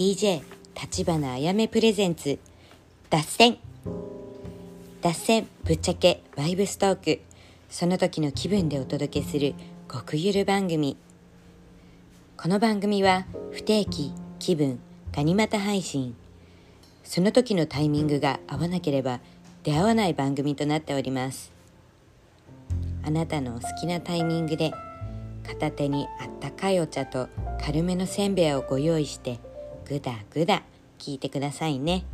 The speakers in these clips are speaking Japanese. DJ 立花あやめプレゼンツ脱線ぶっちゃけバイブストーク、その時の気分でお届けする極ゆる番組。この番組は不定期、気分、ガニ股配信、その時のタイミングが合わなければ出会わない番組となっております。あなたのお好きなタイミングで片手にあったかいお茶と軽めのせんべいをご用意してぐだぐだ聞いてくださいね。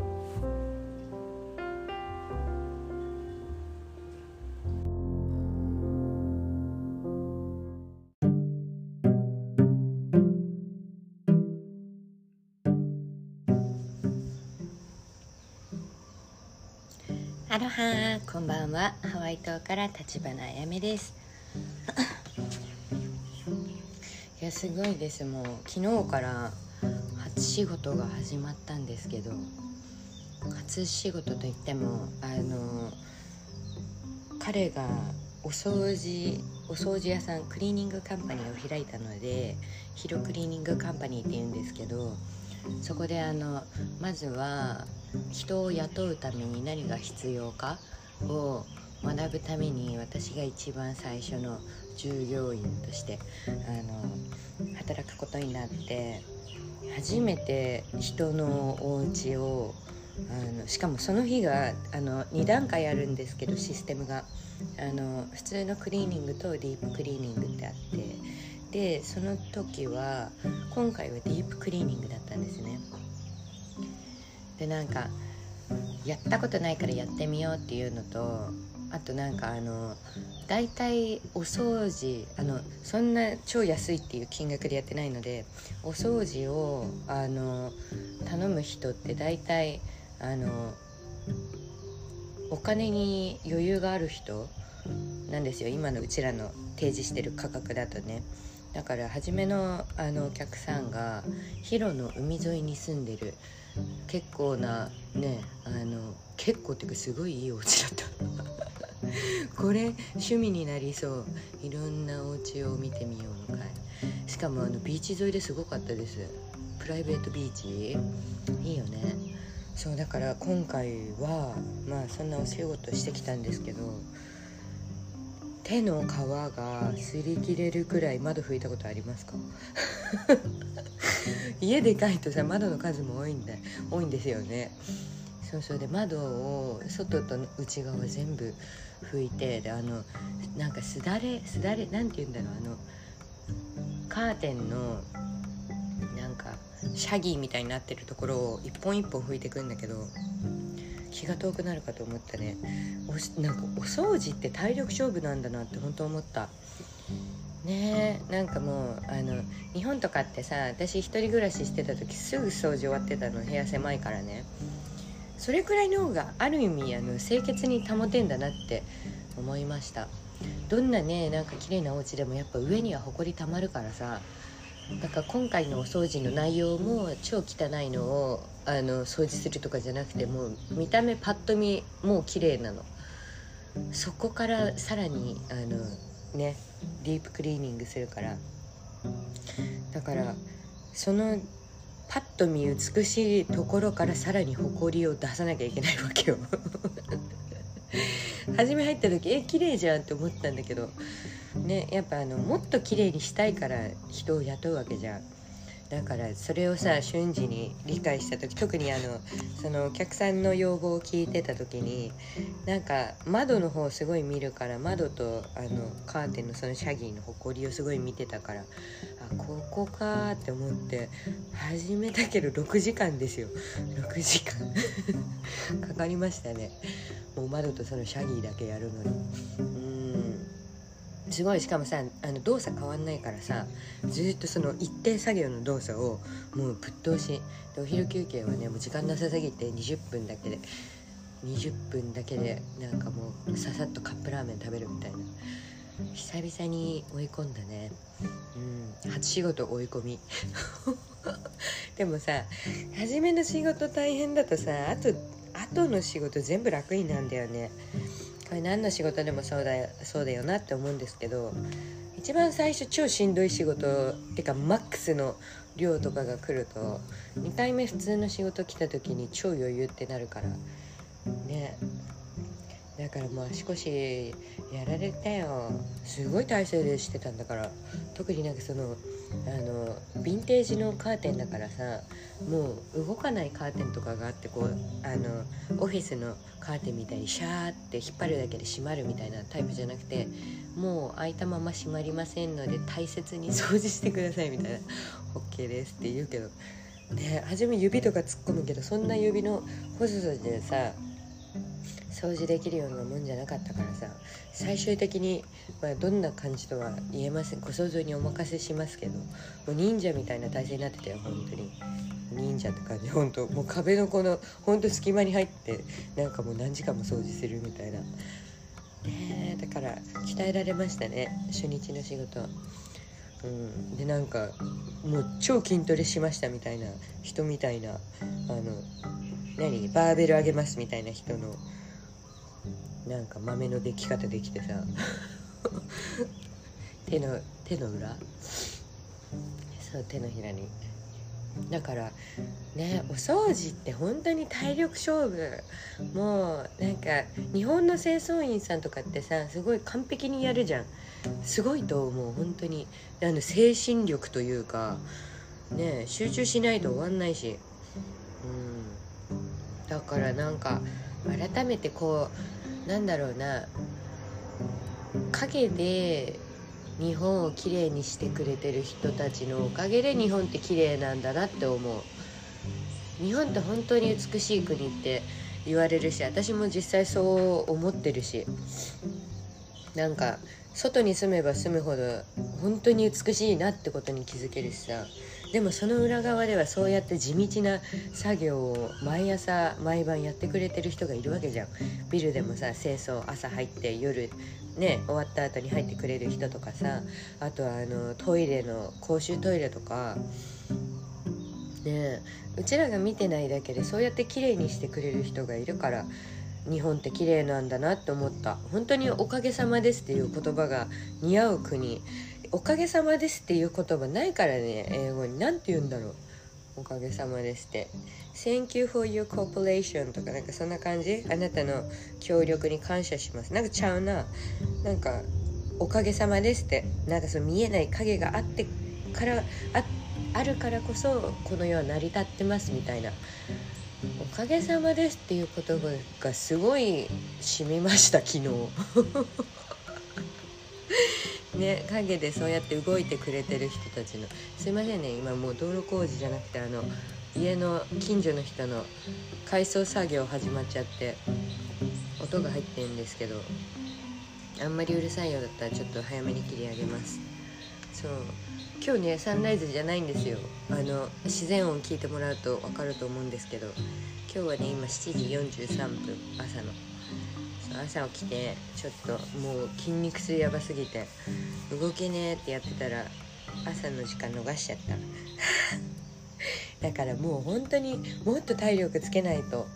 アロハ、こんばんは。ハワイ島から立花あやめです。いや、すごいです。もう昨日から初仕事が始まったんですけど、初仕事といっても彼がお掃除屋さん、クリーニングカンパニーを開いたので、ヒロクリーニングカンパニーっていうんですけど、そこでまずは人を雇うために何が必要かを学ぶために、私が一番最初の従業員として働くことになって、初めて人のお家をしかもその日が2段階あるんですけど、システムが普通のクリーニングとディープクリーニングってあって、でその時は今回はディープクリーニングだったんですね。でなんかやったことないからやってみようっていうのと、あとなんかだいたいお掃除そんな超安いっていう金額でやってないので、お掃除を頼む人ってだいたいお金に余裕がある人なんですよ、今のうちらの提示してる価格だとね。だから初めのお客さんが広の海沿いに住んでる結構なね、結構っていうかすごいいいお家だったこれ趣味になりそう、いろんなお家を見てみようのかい。しかもビーチ沿いですごかったです。プライベートビーチいいよね。そう、だから今回はまあそんなお仕事してきたんですけど、手の皮が擦り切れるくらい窓拭いたことありますか家でかいとさ、窓の数も多いんですよね。そうで、窓を外と内側全部拭いて、でなんかすだれなんて言うんだろう、カーテンのなんかシャギーみたいになってるところを一本一本拭いてくんだけど、気が遠くなるかと思ったね。なんかお掃除って体力勝負なんだなって本当思ったね。えなんかもう日本とかってさ、私一人暮らししてた時すぐ掃除終わってたの、部屋狭いからね。それくらいの方がある意味清潔に保てんだなって思いました。どんなね、なんか綺麗なお家でもやっぱ上には埃たまるからさ、だから今回のお掃除の内容も超汚いのを掃除するとかじゃなくて、もう見た目パッと見もう綺麗なの。そこからさらにね、ディープクリーニングするから、だからそのパッと見美しいところからさらに埃を出さなきゃいけないわけよ初め入った時綺麗じゃんって思ったんだけどね、やっぱもっと綺麗にしたいから人を雇うわけじゃん。だからそれをさ、瞬時に理解した時、特にそのお客さんの要望を聞いてた時に、なんか窓の方すごい見るから、窓とカーテンのそのシャギーの埃をすごい見てたから、あ、ここかって思って始めたけど6時間ですよ6時間かかりましたね。もう窓とそのシャギーだけやるのに、すごい。しかもさ、動作変わんないからさ、ずっとその一定作業の動作をもうぶっ通しで、お昼休憩はね、もう時間なさすぎて20分だけでなんかもうささっとカップラーメン食べるみたいな、久々に追い込んだね。初仕事追い込みでもさ、初めの仕事大変だとさ、あとの仕事全部楽になんだよね。これ何の仕事でもそうだよなって思うんですけど、一番最初超しんどい仕事ってか、マックスの量とかが来ると2回目普通の仕事来た時に超余裕ってなるからね。だからもう足腰やられたよ。すごい体勢でしてたんだから。特になんかそのヴィンテージのカーテンだからさ、もう動かないカーテンとかがあって、こうオフィスのカーテンみたいにシャーって引っ張るだけで閉まるみたいなタイプじゃなくて、もう開いたまま閉まりませんので大切に掃除してくださいみたいなOK ですって言うけどね。初め指とか突っ込むけど、そんな指の細さでさ掃除できるようなもんじゃなかったからさ、最終的に、どんな感じとは言えません、ご想像にお任せしますけど、もう忍者みたいな体勢になってたよ。本当に忍者って感じ。本当もう壁のこの本当隙間に入って、なんかもう何時間も掃除するみたいな、だから鍛えられましたね、初日の仕事。でなんかもう超筋トレしましたみたいな人みたいな、バーベル上げますみたいな人のなんか豆のでき方できてさ手の裏、そう手のひらに。だからね、お掃除って本当に体力勝負。もうなんか日本の清掃員さんとかってさ、すごい完璧にやるじゃん。すごいと思う本当に、精神力というかね、集中しないと終わんないし、だからなんか改めてこうなんだろうな、陰で日本をきれいにしてくれてる人たちのおかげで日本ってきれいなんだなって思う。日本って本当に美しい国って言われるし、私も実際そう思ってるし、なんか外に住めば住むほど本当に美しいなってことに気づけるしさ、でもその裏側ではそうやって地道な作業を毎朝毎晩やってくれてる人がいるわけじゃん。ビルでもさ、清掃朝入って夜ね終わった後に入ってくれる人とかさ、あとはトイレの公衆トイレとかね、うちらが見てないだけでそうやって綺麗にしてくれる人がいるから、日本って綺麗なんだなって思った。本当におかげさまですっていう言葉が似合う国。おかげさまですっていう言葉ないからね、英語に。なんて言うんだろう、おかげさまですって。 Thank you for your cooperation とかなんかそんな感じ。あなたの協力に感謝します、なんかちゃうな。なんかおかげさまですって、なんかその見えない影があってからあるからこそこの世は成り立ってますみたいな。おかげさまですっていう言葉がすごい染みました、昨日ね、陰でそうやって動いてくれてる人たちの、すいませんね、今もう道路工事じゃなくて家の近所の人の改装作業始まっちゃって音が入ってるんですけど、あんまりうるさいようだったらちょっと早めに切り上げます。そう今日ね、サンライズじゃないんですよ。自然音聞いてもらうと分かると思うんですけど、今日はね、今7時43分、朝起きて、ちょっともう筋肉痛やばすぎて動けねえってやってたら朝の時間逃しちゃっただからもう本当にもっと体力つけないと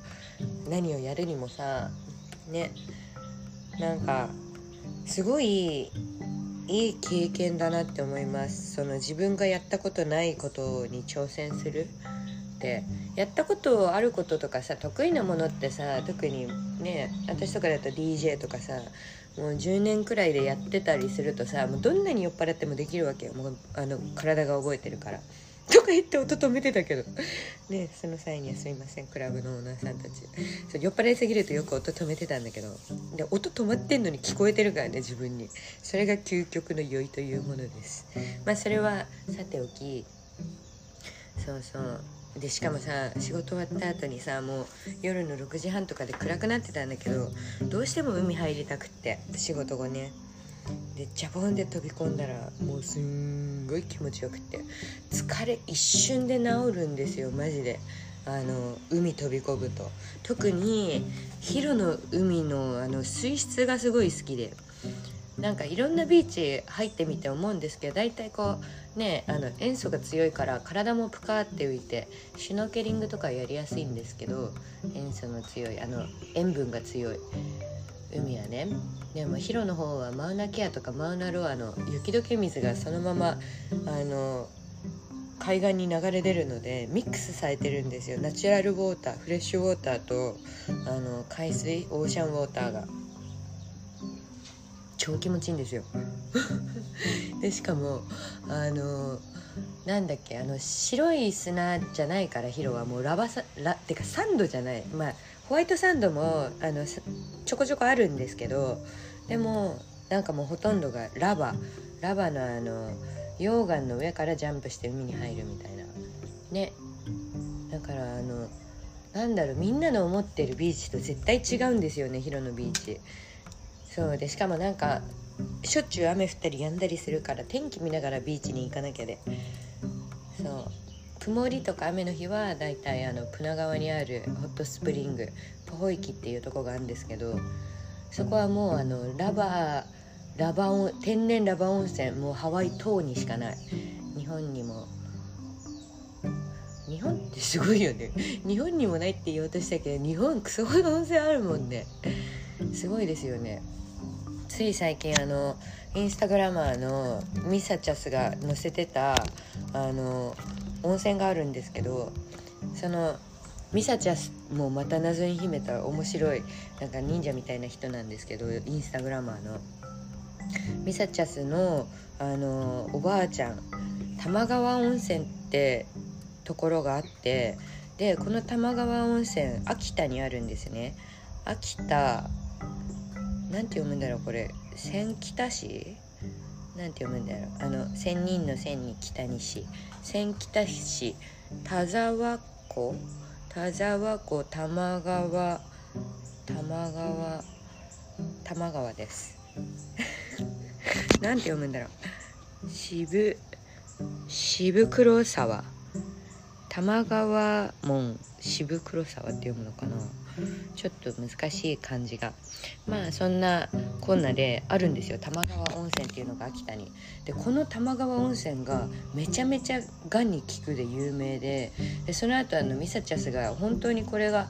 何をやるにもさね、なんかすごいいい経験だなって思います。その自分がやったことないことに挑戦するって、やったことあることとかさ、得意なものってさ、特にね私とかだと DJ とかさ、もう10年くらいでやってたりするとさ、もうどんなに酔っ払ってもできるわけよ。もう体が覚えてるからとか言って音止めてたけどね、その際にはすいません、クラブのオーナーさんたち、酔っ払いすぎるとよく音止めてたんだけど、で音止まってんのに聞こえてるからね、自分に。それが究極の酔いというものです。それはさておき、そうそうで、しかもさ、仕事終わった後にさ、もう夜の6時半とかで暗くなってたんだけど、どうしても海入りたくって、仕事後ね、でジャボンで飛び込んだらもうすんごい気持ちよくて、疲れ一瞬で治るんですよ、マジで。海飛び込むと、特に広の海の水質がすごい好きで、なんかいろんなビーチ入ってみて思うんですけど、大体こうね、塩素が強いから体もプカって浮いてシュノーケリングとかやりやすいんですけど、塩素の強い塩分が強い海はね。でもヒロの方はマウナケアとかマウナロアの雪解け水がそのまま海岸に流れ出るのでミックスされてるんですよ。ナチュラルウォーター、フレッシュウォーターと海水、オーシャンウォーターが超気持ちいいんですよでしかもなんだっけ、白い砂じゃないから、ヒロはもうてかサンドじゃない、まあホワイトサンドもちょこちょこあるんですけど、でもなんかもうほとんどがラバの溶岩の上からジャンプして海に入るみたいなね。だからなんだろう、みんなの思ってるビーチと絶対違うんですよね、ヒロのビーチ。そうで、しかもなんかしょっちゅう雨降ったり止んだりするから、天気見ながらビーチに行かなきゃで、そう曇りとか雨の日はだいたいプナ川にあるホットスプリングポホイキっていうとこがあるんですけど、そこはもう天然ラバ温泉、もうハワイ島にしかない。日本ってすごいよね日本にもないって言おうとしたけど、日本クソほど温泉あるもんね、すごいですよね。つい最近インスタグラマーのミサチャスが載せてた温泉があるんですけど、そのミサチャスもまた謎に秘めた面白いなんか忍者みたいな人なんですけど、インスタグラマーのミサチャスの、おばあちゃん、玉川温泉ってところがあって、でこの玉川温泉秋田にあるんですね。秋田なんて読むんだろう、これ千北市なんて読むんだろう、千人の千に北に市、千北市、田沢湖、玉川ですなんて読むんだろう、渋黒沢、玉川門、渋黒沢って読むのかな、ちょっと難しい漢字が。まあそんなこんなであるんですよ、玉川温泉っていうのが秋田に。でこの玉川温泉がめちゃめちゃがんに効くで有名で、でその後ミサチャスが本当にこれが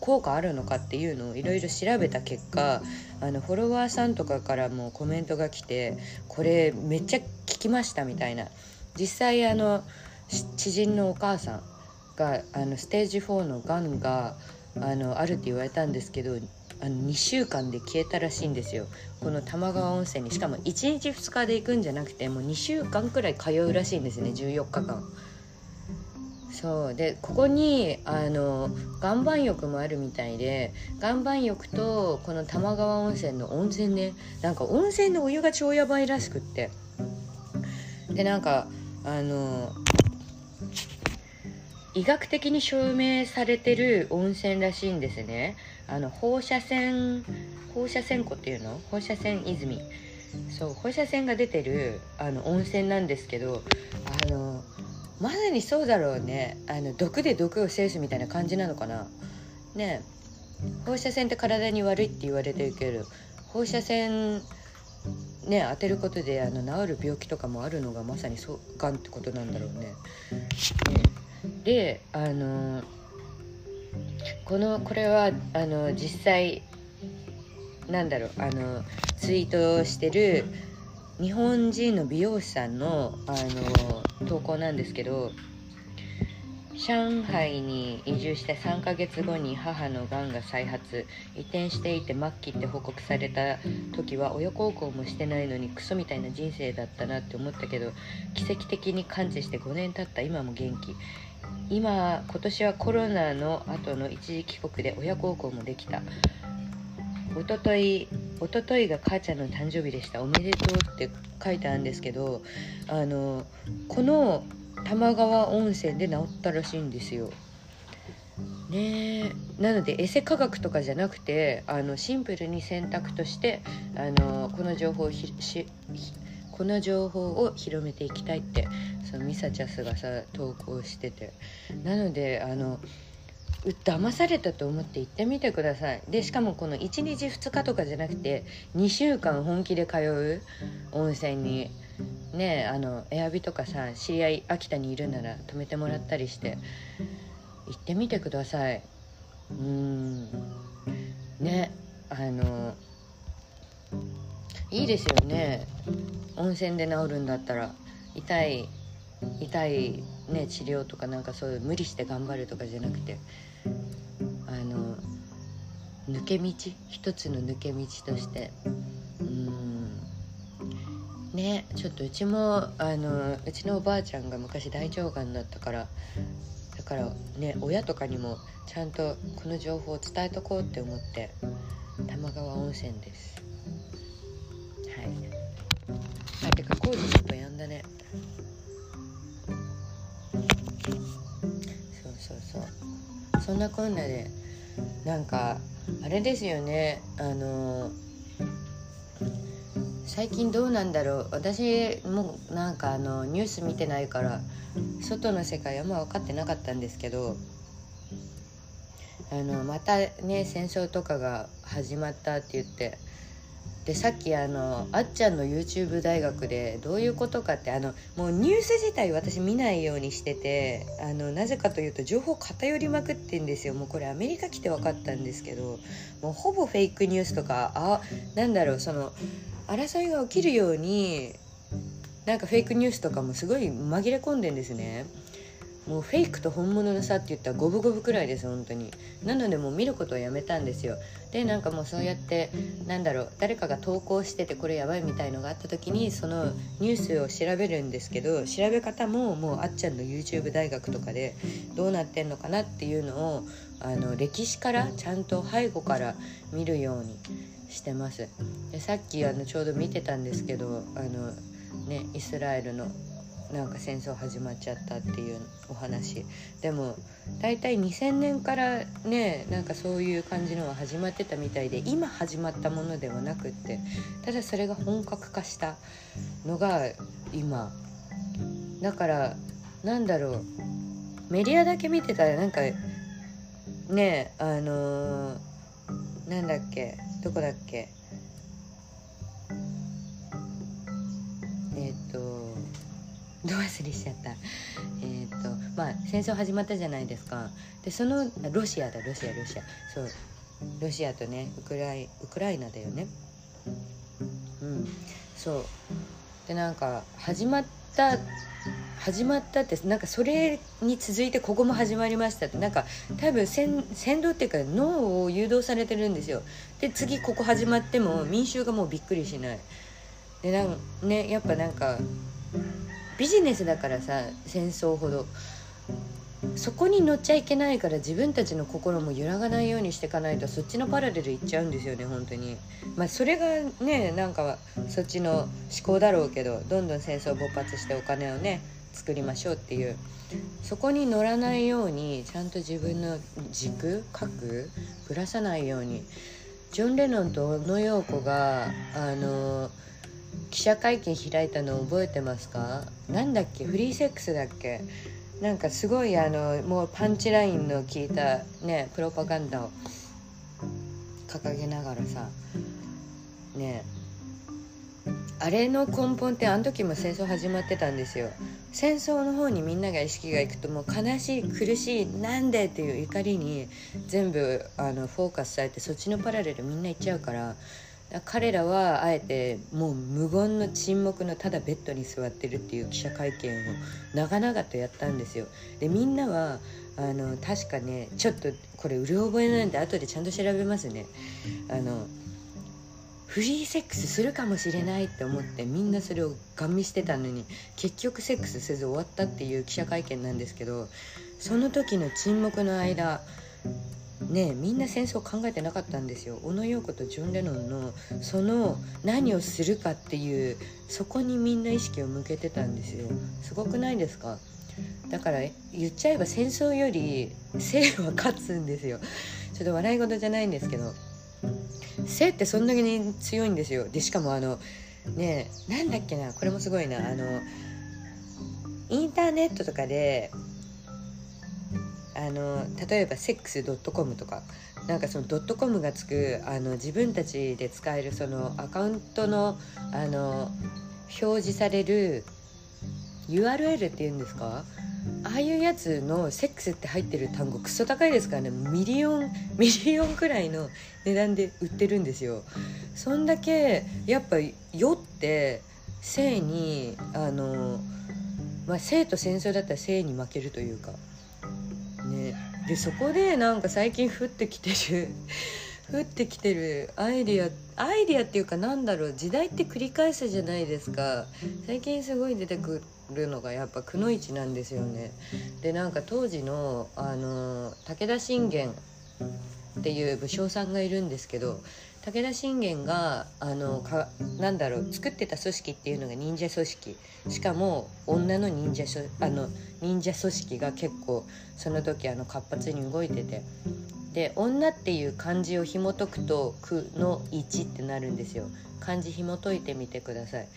効果あるのかっていうのをいろいろ調べた結果、フォロワーさんとかからもコメントが来て、これめっちゃ効きましたみたいな。実際知人のお母さんがステージ4のがんがあるって言われたんですけど、2週間で消えたらしいんですよ、この玉川温泉に。しかも1日2日で行くんじゃなくて、もう2週間くらい通うらしいんですね、14日間。そうで、ここに岩盤浴もあるみたいで、岩盤浴とこの玉川温泉の温泉ね、なんか温泉のお湯が超やばいらしくって、でなんか医学的に証明されてる温泉らしいんですね。放射線湖っていうの、放射線泉、そう放射線が出てる温泉なんですけど、まさにそうだろうね、毒で毒を制すみたいな感じなのかなね。放射線って体に悪いって言われてるけど、放射線ね当てることで治る病気とかもあるのがまさにがんってことなんだろうね。でこれは実際なんだろう、ツイートしてる日本人の美容師さんの投稿なんですけど、上海に移住して3ヶ月後に母のがんが再発、移転していて末期って報告された時は親孝行もしてないのにクソみたいな人生だったなって思ったけど、奇跡的に完治して5年経った今も元気。今年はコロナの後の一時帰国で親孝行もできた。おとといが母ちゃんの誕生日でした、おめでとうって書いてあるんですけど、この玉川温泉で治ったらしいんですよね。なのでエセ科学とかじゃなくて、シンプルに選択としてこの情報を広めていきたいって、そのミサチャスがさ投稿してて、なので騙されたと思って行ってみてください。でしかもこの1日2日とかじゃなくて2週間本気で通う温泉にね、エアビとかさ、知り合い秋田にいるなら泊めてもらったりして行ってみてください。ね、いいですよね、温泉で治るんだったら。痛い痛い、ね、治療とかなんかそういう無理して頑張るとかじゃなくて、抜け道、一つの抜け道としてね、ちょっとうちもうちのおばあちゃんが昔大腸がんだったから、だからね、親とかにもちゃんとこの情報を伝えとこうって思って、玉川温泉です。はい。あ、てか工事ちょっとやんだね。そうそうそう、そんなこんなでなんかあれですよね、最近どうなんだろう。私もなんかニュース見てないから外の世界はまあ分かってなかったんですけど、またね戦争とかが始まったって言って、でさっきあっちゃんの YouTube 大学でどういうことかって、もうニュース自体私見ないようにしてて、なぜかというと情報偏りまくってんですよ。もうこれアメリカ来て分かったんですけど、もうほぼフェイクニュースとか、あ、なんだろう、その争いが起きるようになんかフェイクニュースとかもすごい紛れ込んでんですね。もうフェイクと本物の差って言ったら五分五分くらいです本当に。なのでもう見ることをやめたんですよ。でなんかもうそうやって、なんだろう、誰かが投稿しててこれやばいみたいのがあった時にそのニュースを調べるんですけど、調べ方ももうあっちゃんの YouTube 大学とかでどうなってんのかなっていうのを歴史からちゃんと背後から見るようにしてます。でさっきちょうど見てたんですけど、ね、イスラエルのなんか戦争始まっちゃったっていうお話でも、だいたい2000年からねなんかそういう感じのは始まってたみたいで、今始まったものではなくって、ただそれが本格化したのが今だから、なんだろう、メディアだけ見てたらなんかね、なんだっけ、どこだっけ、ど忘れしちゃった。まあ戦争始まったじゃないですか。でそのロシアそうロシアとねウクライナだよね。うんそうで、なんか始まったってなんかそれに続いてここも始まりましたって、なんか多分先導っていうか脳を誘導されてるんですよ。で次ここ始まっても民衆がもうびっくりしないで、ね、やっぱなんかビジネスだからさ、戦争ほどそこに乗っちゃいけないから、自分たちの心も揺らがないようにしていかないとそっちのパラレルいっちゃうんですよね本当に。まあそれがねなんかそっちの思考だろうけど、どんどん戦争勃発してお金をね作りましょうっていう、そこに乗らないようにちゃんと自分の軸核ぶらさないように。ジョン・レノンと小野陽子が記者会見開いたの覚えてますか？なんだっけ、フリーセックスだっけ、なんかすごいもうパンチラインの効いたねプロパガンダを掲げながらさね、あれの根本ってあの時も戦争始まってたんですよ。戦争の方にみんなが意識がいくと、もう悲しい苦しいなんでっていう怒りに全部フォーカスされて、そっちのパラレルみんな行っちゃうから、彼らはあえてもう無言の沈黙のただベッドに座ってるっていう記者会見を長々とやったんですよ。でみんなは確かね、ちょっとこれうる覚えなんで後でちゃんと調べますね、フリーセックスするかもしれないって思ってみんなそれをガン見してたのに、結局セックスせず終わったっていう記者会見なんですけど、その時の沈黙の間ね、みんな戦争考えてなかったんですよ。小野陽子とジョン・レノンのその何をするかっていう、そこにみんな意識を向けてたんですよ。すごくないですか？だから言っちゃえば戦争より性は勝つんですよ。ちょっと笑い事じゃないんですけど、性ってそんだけに強いんですよ。でしかもね、なんだっけな、これもすごいな、インターネットとかで例えばセックス .com とかなんかその .com がつく自分たちで使えるそのアカウントの表示される URL っていうんですか、ああいうやつのセックスって入ってる単語クソ高いですからね、ミリオンくらいの値段で売ってるんですよ。そんだけやっぱ酔って性にまあ、性と戦争だったら性に負けるというか、ね、でそこでなんか最近降ってきてるアイディアっていうか、なんだろう、時代って繰り返すじゃないですか。最近すごい出てくるのがやっぱくのいちなんですよね。でなんか当時の、武田信玄っていう武将さんがいるんですけど、武田信玄がなんだろう、作ってた組織っていうのが忍者組織、しかも女の忍者組織が結構その時活発に動いてて、で女っていう漢字を紐解くとくのいちってなるんですよ。漢字紐解いてみてください。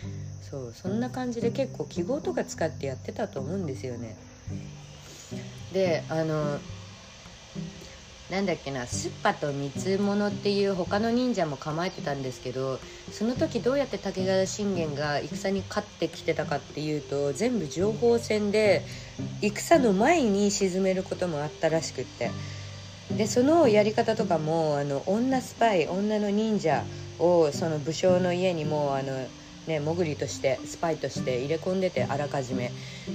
そう、そんな感じで結構記号とか使ってやってたと思うんですよね。でなんだっけな、スッパと三つ物っていう他の忍者も構えてたんですけど、その時どうやって武田信玄が戦に勝ってきてたかっていうと、全部情報戦で戦の前に沈めることもあったらしくって、でそのやり方とかも女スパイ、女の忍者をその武将の家にも潜りとしてスパイとして入れ込んでて、あらかじめ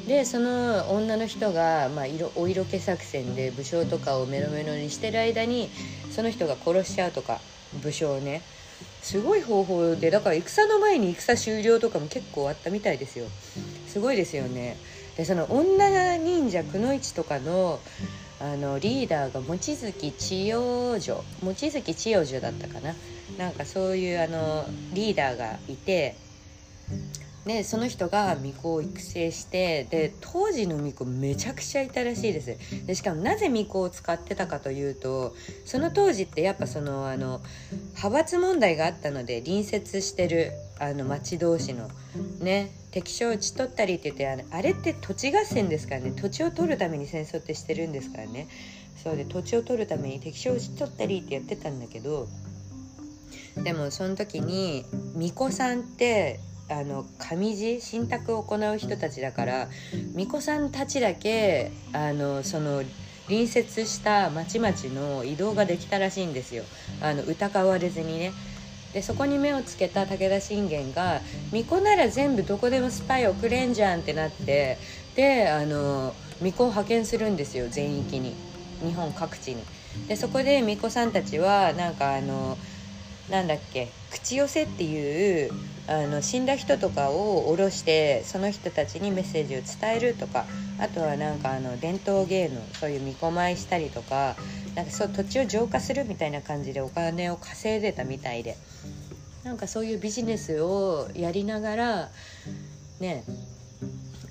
でその女の人が、まあ、お色気作戦で武将とかをメロメロにしてる間にその人が殺しちゃうとか、武将ね、すごい方法で、だから戦の前に戦終了とかも結構あったみたいですよ。すごいですよね。でその女忍者くのいちとかのリーダーが望月千代女だったかな、なんかそういうリーダーがいて、でその人が巫女を育成して、で当時の巫女めちゃくちゃいたらしいです。でしかもなぜ巫女を使ってたかというと、その当時ってやっぱその派閥問題があったので、隣接してる町同士のね、敵将を討ち取ったりって言って、あれって土地合戦ですからね、土地を取るために戦争ってしてるんですからね。そうで土地を取るために敵将を討ち取ったりってやってたんだけど、でもその時に巫女さんって神事、神託を行う人たちだから、巫女さんたちだけその隣接した町々の移動ができたらしいんですよ、疑われずにね。でそこに目をつけた武田信玄が、巫女なら全部どこでもスパイ送れんじゃんってなって、で巫女を派遣するんですよ、全域に、日本各地に。でそこで巫女さんたちはなんかなんだっけ、口寄せっていう死んだ人とかを下ろしてその人たちにメッセージを伝えるとか、あとはなんか伝統芸能、そういう巫女舞いしたりとか、なんかそう土地を浄化するみたいな感じでお金を稼いでたみたいで、なんかそういうビジネスをやりながらね、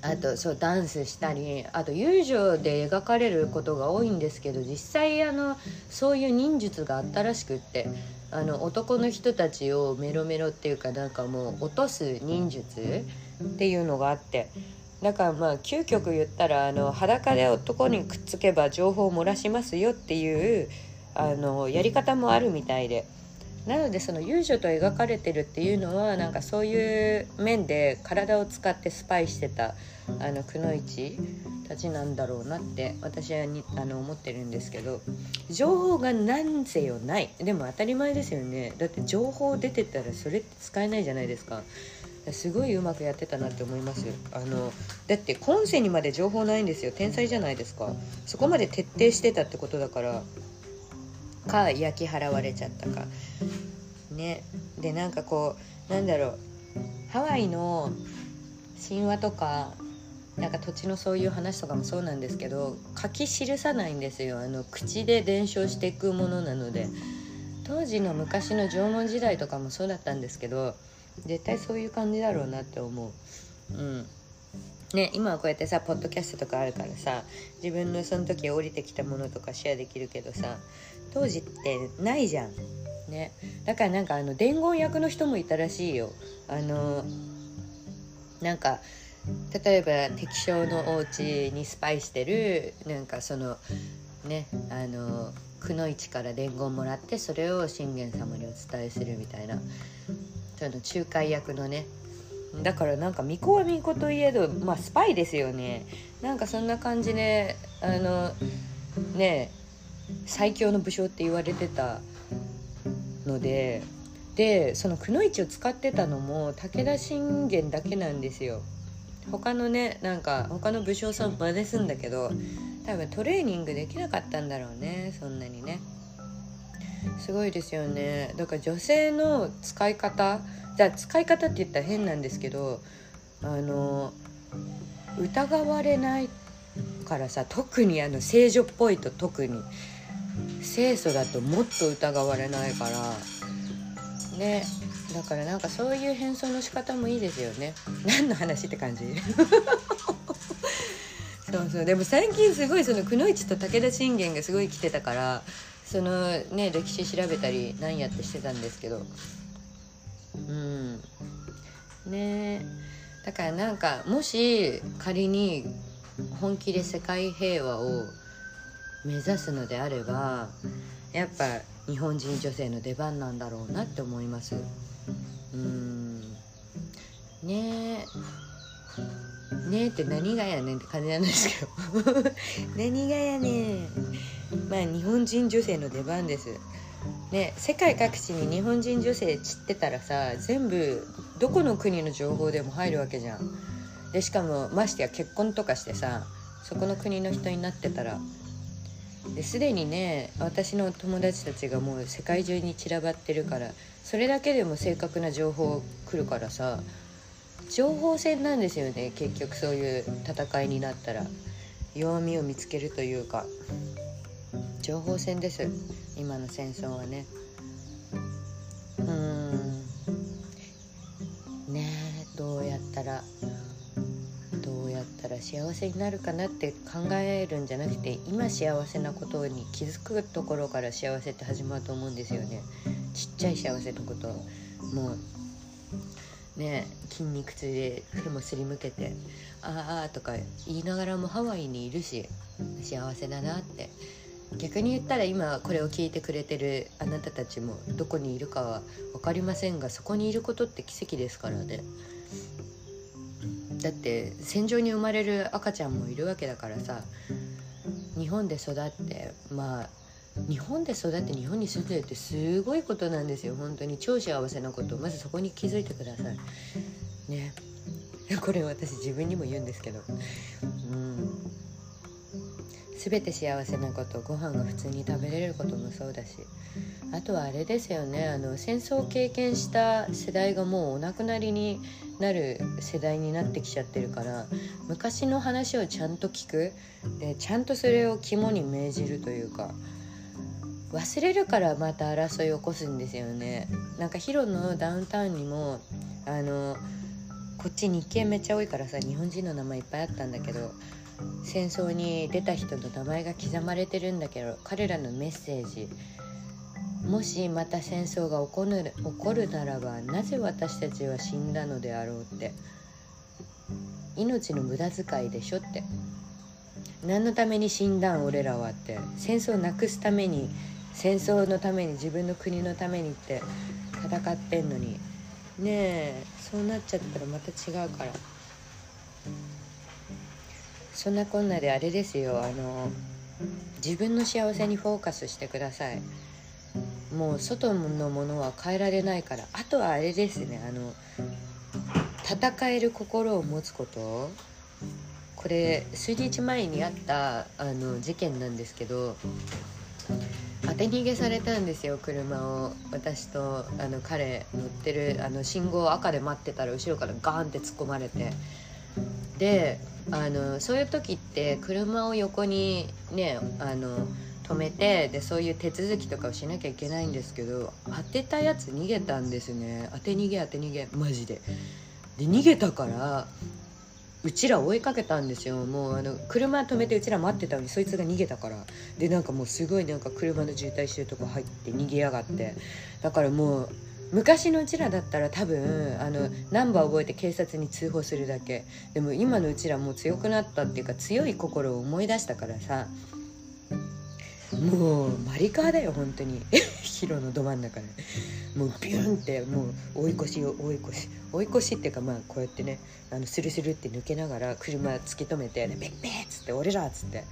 あとそうダンスしたり、あと友情で描かれることが多いんですけど、実際そういう忍術があったらしくって、男の人たちをメロメロっていうか、なんかもう落とす忍術っていうのがあって、だからまあ究極言ったら裸で男にくっつけば情報を漏らしますよっていうやり方もあるみたいで、なのでその遊女と描かれてるっていうのは、なんかそういう面で体を使ってスパイしてたくのいちたちなんだろうなって私は思ってるんですけど、情報がなんせよない、でも当たり前ですよね、だって情報出てたらそれって使えないじゃないですか。すごいうまくやってたなって思います。だって今世にまで情報ないんですよ、天才じゃないですか。そこまで徹底してたってことだからか、焼き払われちゃったかね。でなんかこう、なんだろう、ハワイの神話とか、なんか土地のそういう話とかもそうなんですけど、書き記さないんですよ、口で伝承していくものなので。当時の昔の縄文時代とかもそうだったんですけど、絶対そういう感じだろうなって思う。うんね、今はこうやってさ、ポッドキャストとかあるからさ、自分のその時降りてきたものとかシェアできるけどさ、当時ってないじゃんね。だからなんか伝言役の人もいたらしいよ。なんか例えば敵将のお家にスパイしてる、なんかそのね、くのいちから伝言もらって、それを信玄様にお伝えするみたいな、その仲介役のね。だからなんか巫女は巫女といえど、まあスパイですよね。なんかそんな感じでね、最強の武将って言われてたので、でそのくのいちを使ってたのも武田信玄だけなんですよ。他のね、なんか他の武将さん真似すんだけど、多分トレーニングできなかったんだろうね、そんなにね。すごいですよね。だから女性の使い方、じゃあ使い方って言ったら変なんですけど、疑われないからさ、特に聖女っぽいと、特に清楚だともっと疑われないからね。だからなんかそういう変装の仕方もいいですよね。何の話って感じそうそう、でも最近すごいそのくノ一と武田信玄がすごい来てたから、そのね歴史調べたりなんやってしてたんですけど、うんね。だからなんかもし仮に本気で世界平和を目指すのであれば、やっぱ日本人女性の出番なんだろうなって思います。ねえねえって何がやねんって感じなんですけど何がやねん。まあ日本人女性の出番ですね。世界各地に日本人女性散ってたらさ、全部どこの国の情報でも入るわけじゃん。でしかもましてや結婚とかしてさ、そこの国の人になってたら、ですでにね私の友達たちがもう世界中に散らばってるから、それだけでも正確な情報来るからさ、情報戦なんですよね結局。そういう戦いになったら弱みを見つけるというか、情報戦です今の戦争はね。ねえ、どうやったら幸せになるかなって考えるんじゃなくて、今幸せなことに気づくところから幸せって始まると思うんですよね。ちっちゃい幸せのこと、もうね筋肉痛で手もすりむけてあーとか言いながらもハワイにいるし幸せだなって。逆に言ったら今これを聞いてくれてるあなたたちもどこにいるかは分かりませんが、そこにいることって奇跡ですからね。だって戦場に生まれる赤ちゃんもいるわけだからさ、日本で育って、まあ日本で育って日本に住んでるってすごいことなんですよ。本当に超幸せなこと、まずそこに気づいてくださいね。これ私自分にも言うんですけど、全て幸せなこと、ご飯が普通に食べれることもそうだし、あとはあれですよね、戦争を経験した世代がもうお亡くなりになる世代になってきちゃってるから、昔の話をちゃんと聞く、でちゃんとそれを肝に銘じるというか、忘れるからまた争いを起こすんですよね。なんかヒロのダウンタウンにもこっち日系めっちゃ多いからさ、日本人の名前いっぱいあったんだけど、戦争に出た人の名前が刻まれてるんだけど、彼らのメッセージ、もしまた戦争が起こるならばなぜ私たちは死んだのであろうって、命の無駄遣いでしょって、何のために死んだん俺らはって、戦争をなくすために、戦争のために、自分の国のためにって戦ってんのにねえ、そうなっちゃったらまた違うから。そんなこんなであれですよ、自分の幸せにフォーカスしてください。もう外のものは変えられないから。あとはあれですね、戦える心を持つこと。これ数日前にあった事件なんですけど、当て逃げされたんですよ、車を。私と彼乗ってる信号を赤で待ってたら後ろからガーンって突っ込まれて、でそういう時って車を横にね止めて、でそういう手続きとかをしなきゃいけないんですけど、当てたやつ逃げたんですね。当て逃げマジで。で逃げたからうちら追いかけたんですよ。もう車止めてうちら待ってたのにそいつが逃げたから、でなんかもうすごいなんか車の渋滞してるとこ入って逃げやがって、だからもう昔のうちらだったら多分ナンバー覚えて警察に通報するだけ。でも今のうちらもう強くなったっていうか、強い心を思い出したからさ、もうマリカーだよ本当にヒロのど真ん中でもうビュンって、もう追い越しっていうか、まあこうやってねスルスルって抜けながら車突き止めて、ね、ペッペッつって俺らっつって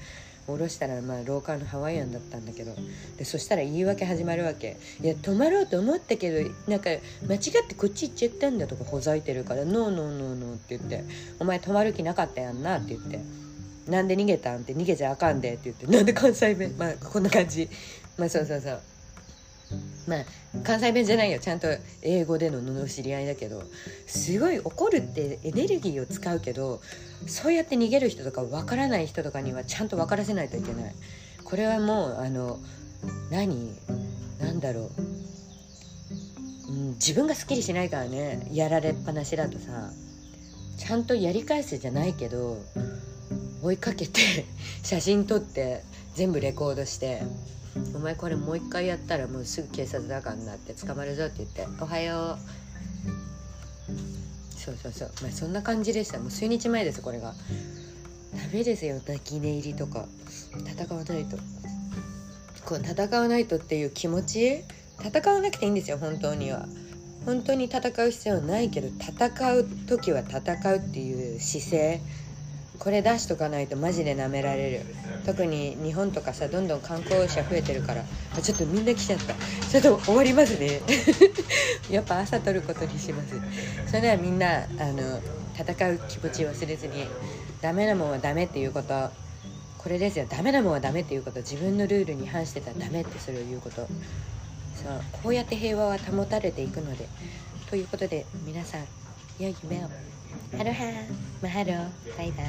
降ろしたら、まあ、廊下のハワイアンだったんだけど、でそしたら言い訳始まるわけ。いや泊まろうと思ったけどなんか間違ってこっち行っちゃったんだとかほざいてるからノーノーノーノーって言って、お前泊まる気なかったやんなって言って、なんで逃げたんって、逃げちゃあかんでって言って、なんで関西弁、まあこんな感じ、まあそうそうそう、まあ関西弁じゃないよ、ちゃんと英語での罵り合いだけど、すごい怒るってエネルギーを使うけど、そうやって逃げる人とか分からない人とかにはちゃんと分からせないといけない。これはもうなんだろう、自分がすっきりしないからね、やられっぱなしだとさ、ちゃんとやり返すじゃないけど追いかけて写真撮って全部レコードして、お前これもう一回やったらもうすぐ警察だからなって捕まるぞって言って、おはよう、そうそうそう、まあ、そんな感じでした。もう数日前です。これがダメですよ、泣き寝入りとか。戦わないと、こう戦わないとっていう気持ち、戦わなくていいんですよ本当には。本当に戦う必要はないけど、戦う時は戦うっていう姿勢、これ出しとかないとマジで舐められる。特に日本とかさ、どんどん観光者増えてるから、ちょっとみんな来ちゃった、ちょっと終わりますねやっぱ朝撮ることにします。それではみんな戦う気持ちを忘れずに、ダメなもんはダメっていうこと、これですよ。ダメなもんはダメっていうこと、自分のルールに反してたらダメってそれを言うこと。そうこうやって平和は保たれていくので、ということで皆さん良い夢を。アロハ、マハロ、バイバイ。